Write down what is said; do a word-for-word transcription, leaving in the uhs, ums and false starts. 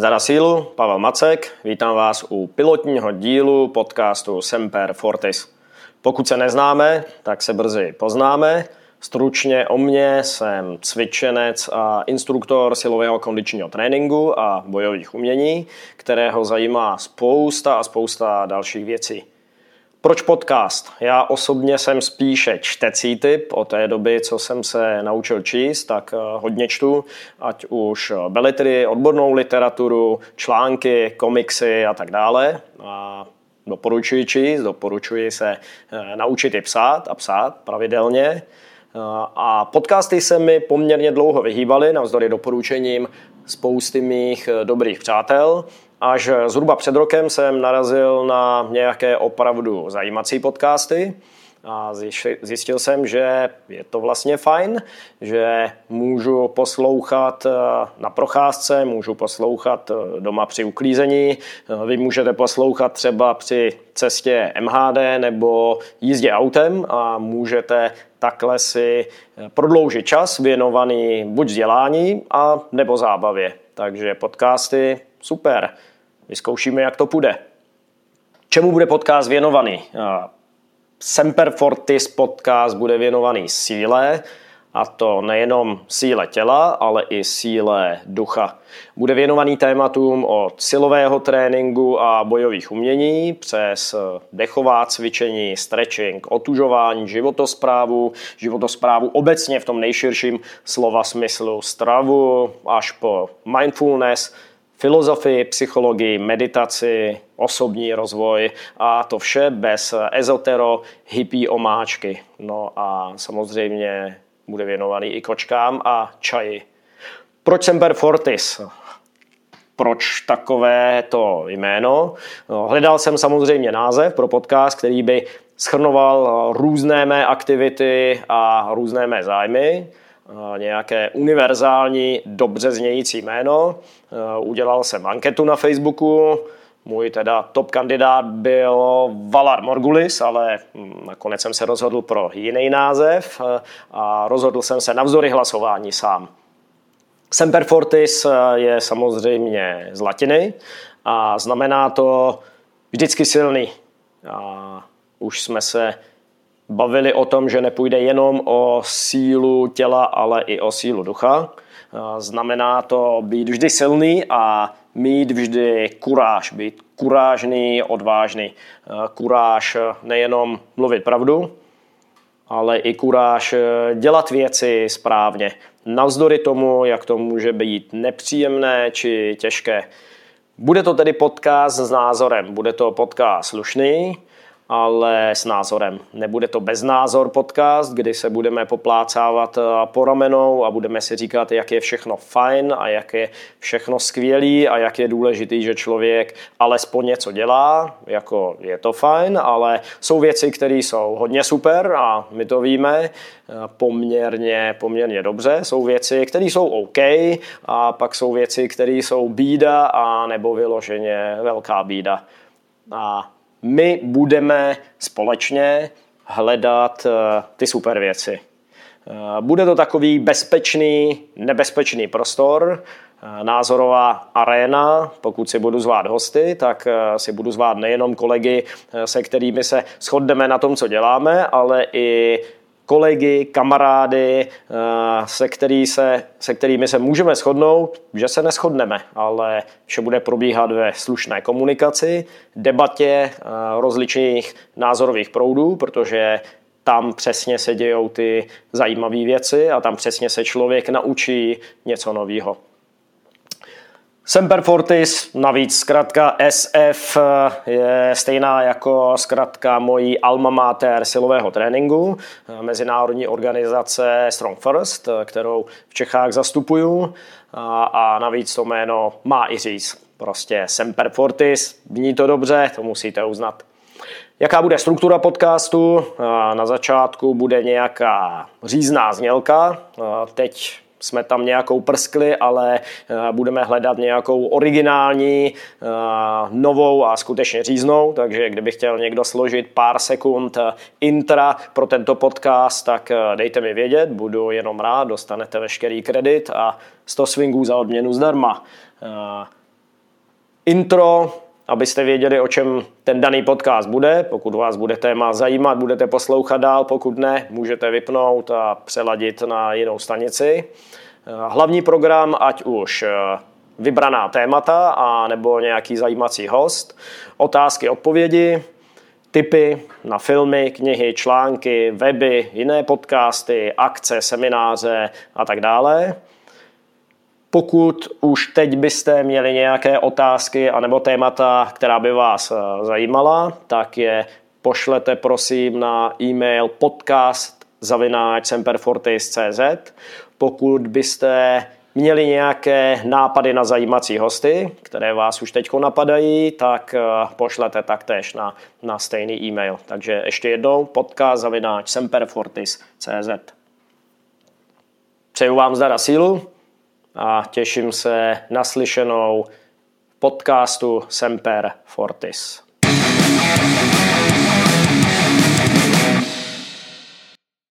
Zdar a sílu, Pavel Macek, vítám vás u pilotního dílu podcastu Semper Fortis. Pokud se neznáme, tak se brzy poznáme. Stručně o mně, jsem cvičenec a instruktor silového kondičního tréninku a bojových umění, kterého zajímá spousta a spousta dalších věcí. Proč podcast? Já osobně jsem spíše čtecí typ. Od té doby, co jsem se naučil číst, tak hodně čtu, ať už beletry, odbornou literaturu, články, komiksy a tak dále. A doporučuji číst, doporučuji se naučit i psát a psát pravidelně. A podcasty se mi poměrně dlouho vyhýbaly, navzdory doporučením spousty mých dobrých přátel. Až zhruba před rokem jsem narazil na nějaké opravdu zajímací podcasty a zjistil jsem, že je to vlastně fajn, že můžu poslouchat na procházce, můžu poslouchat doma při uklízení, vy můžete poslouchat třeba při cestě M H D nebo jízdě autem a můžete takhle si prodloužit čas věnovaný buď vzdělání a nebo zábavě. Takže podcasty super. Vyzkoušíme, jak to půjde. Čemu bude podcast věnovaný? Semper Fortis podcast bude věnovaný síle, a to nejenom síle těla, ale i síle ducha. Bude věnovaný tématům od silového tréninku a bojových umění přes dechová cvičení, stretching, otužování, životosprávu, životosprávu obecně v tom nejširším slova smyslu, stravu až po mindfulness, filozofii, psychologii, meditaci, osobní rozvoj a to vše bez ezotero, hippie omáčky. No a samozřejmě bude věnovaný i kočkám a čaji. Proč Semper Fortis? Proč takové to jméno? Hledal jsem samozřejmě název pro podcast, který by shrnoval různé mé aktivity a různé mé zájmy. Nějaké univerzální, dobře znějící jméno. Udělal jsem anketu na Facebooku, můj teda top kandidát byl Valar Morgulis, ale nakonec jsem se rozhodl pro jiný název a rozhodl jsem se navzdory hlasování sám. Semper Fortis je samozřejmě z latiny a znamená to vždycky silný. A už jsme se bavili o tom, že nepůjde jenom o sílu těla, ale i o sílu ducha. Znamená to být vždy silný a mít vždy kuráž. Být kurážný, odvážný. Kuráž nejenom mluvit pravdu, ale i kuráž dělat věci správně. Navzdory tomu, jak to může být nepříjemné či těžké. Bude to tedy podcast s názorem. Bude to podcast slušný, ale s názorem. Nebude to beznázor podcast, kdy se budeme poplácávat po ramenou a budeme si říkat, jak je všechno fajn a jak je všechno skvělý a jak je důležitý, že člověk alespoň něco dělá, jako je to fajn, ale jsou věci, které jsou hodně super a my to víme poměrně, poměrně dobře. Jsou věci, které jsou OK a pak jsou věci, které jsou bída a nebo vyloženě velká bída. A my budeme společně hledat ty super věci. Bude to takový bezpečný, nebezpečný prostor, názorová aréna. Pokud si budu zvát hosty, tak si budu zvát nejenom kolegy, se kterými se shodneme na tom, co děláme, ale i kolegy, kamarády, se, který se, se kterými se můžeme shodnout, že se neshodneme, ale vše bude probíhat ve slušné komunikaci, debatě rozličných názorových proudů, protože tam přesně se dějou ty zajímavé věci a tam přesně se člověk naučí něco nového. Semper Fortis, navíc zkratka S F, je stejná jako zkratka mojí alma mater silového tréninku, mezinárodní organizace Strong First, kterou v Čechách zastupuju a, a navíc to jméno má i říz. Prostě Semper Fortis, zní to dobře, to musíte uznat. Jaká bude struktura podcastu? Na začátku bude nějaká řízná znělka, teď jsme tam nějakou prskli, ale budeme hledat nějakou originální, novou a skutečně říznou, takže kdyby chtěl někdo složit pár sekund intra pro tento podcast, tak dejte mi vědět, budu jenom rád, dostanete veškerý kredit a sto swingů za odměnu zdarma. intro, abyste věděli, o čem ten daný podcast bude. Pokud vás bude téma zajímat, budete poslouchat dál, pokud ne, můžete vypnout a přeladit na jinou stanici. Hlavní program, ať už vybraná témata a nebo nějaký zajímací host, otázky, odpovědi, tipy na filmy, knihy, články, weby, jiné podcasty, akce, semináře a tak dále. Pokud už teď byste měli nějaké otázky anebo témata, která by vás zajímala, tak je pošlete prosím na e-mail podcast zavináč semperfortis tečka cz. Pokud byste měli nějaké nápady na zajímací hosty, které vás už teď napadají, tak pošlete taktéž na, na stejný e-mail. Takže ještě jednou podcast zavináč semperfortis tečka cz. Přeju vám zdar a sílu a těším se na slyšenou v podcastu Semper Fortis.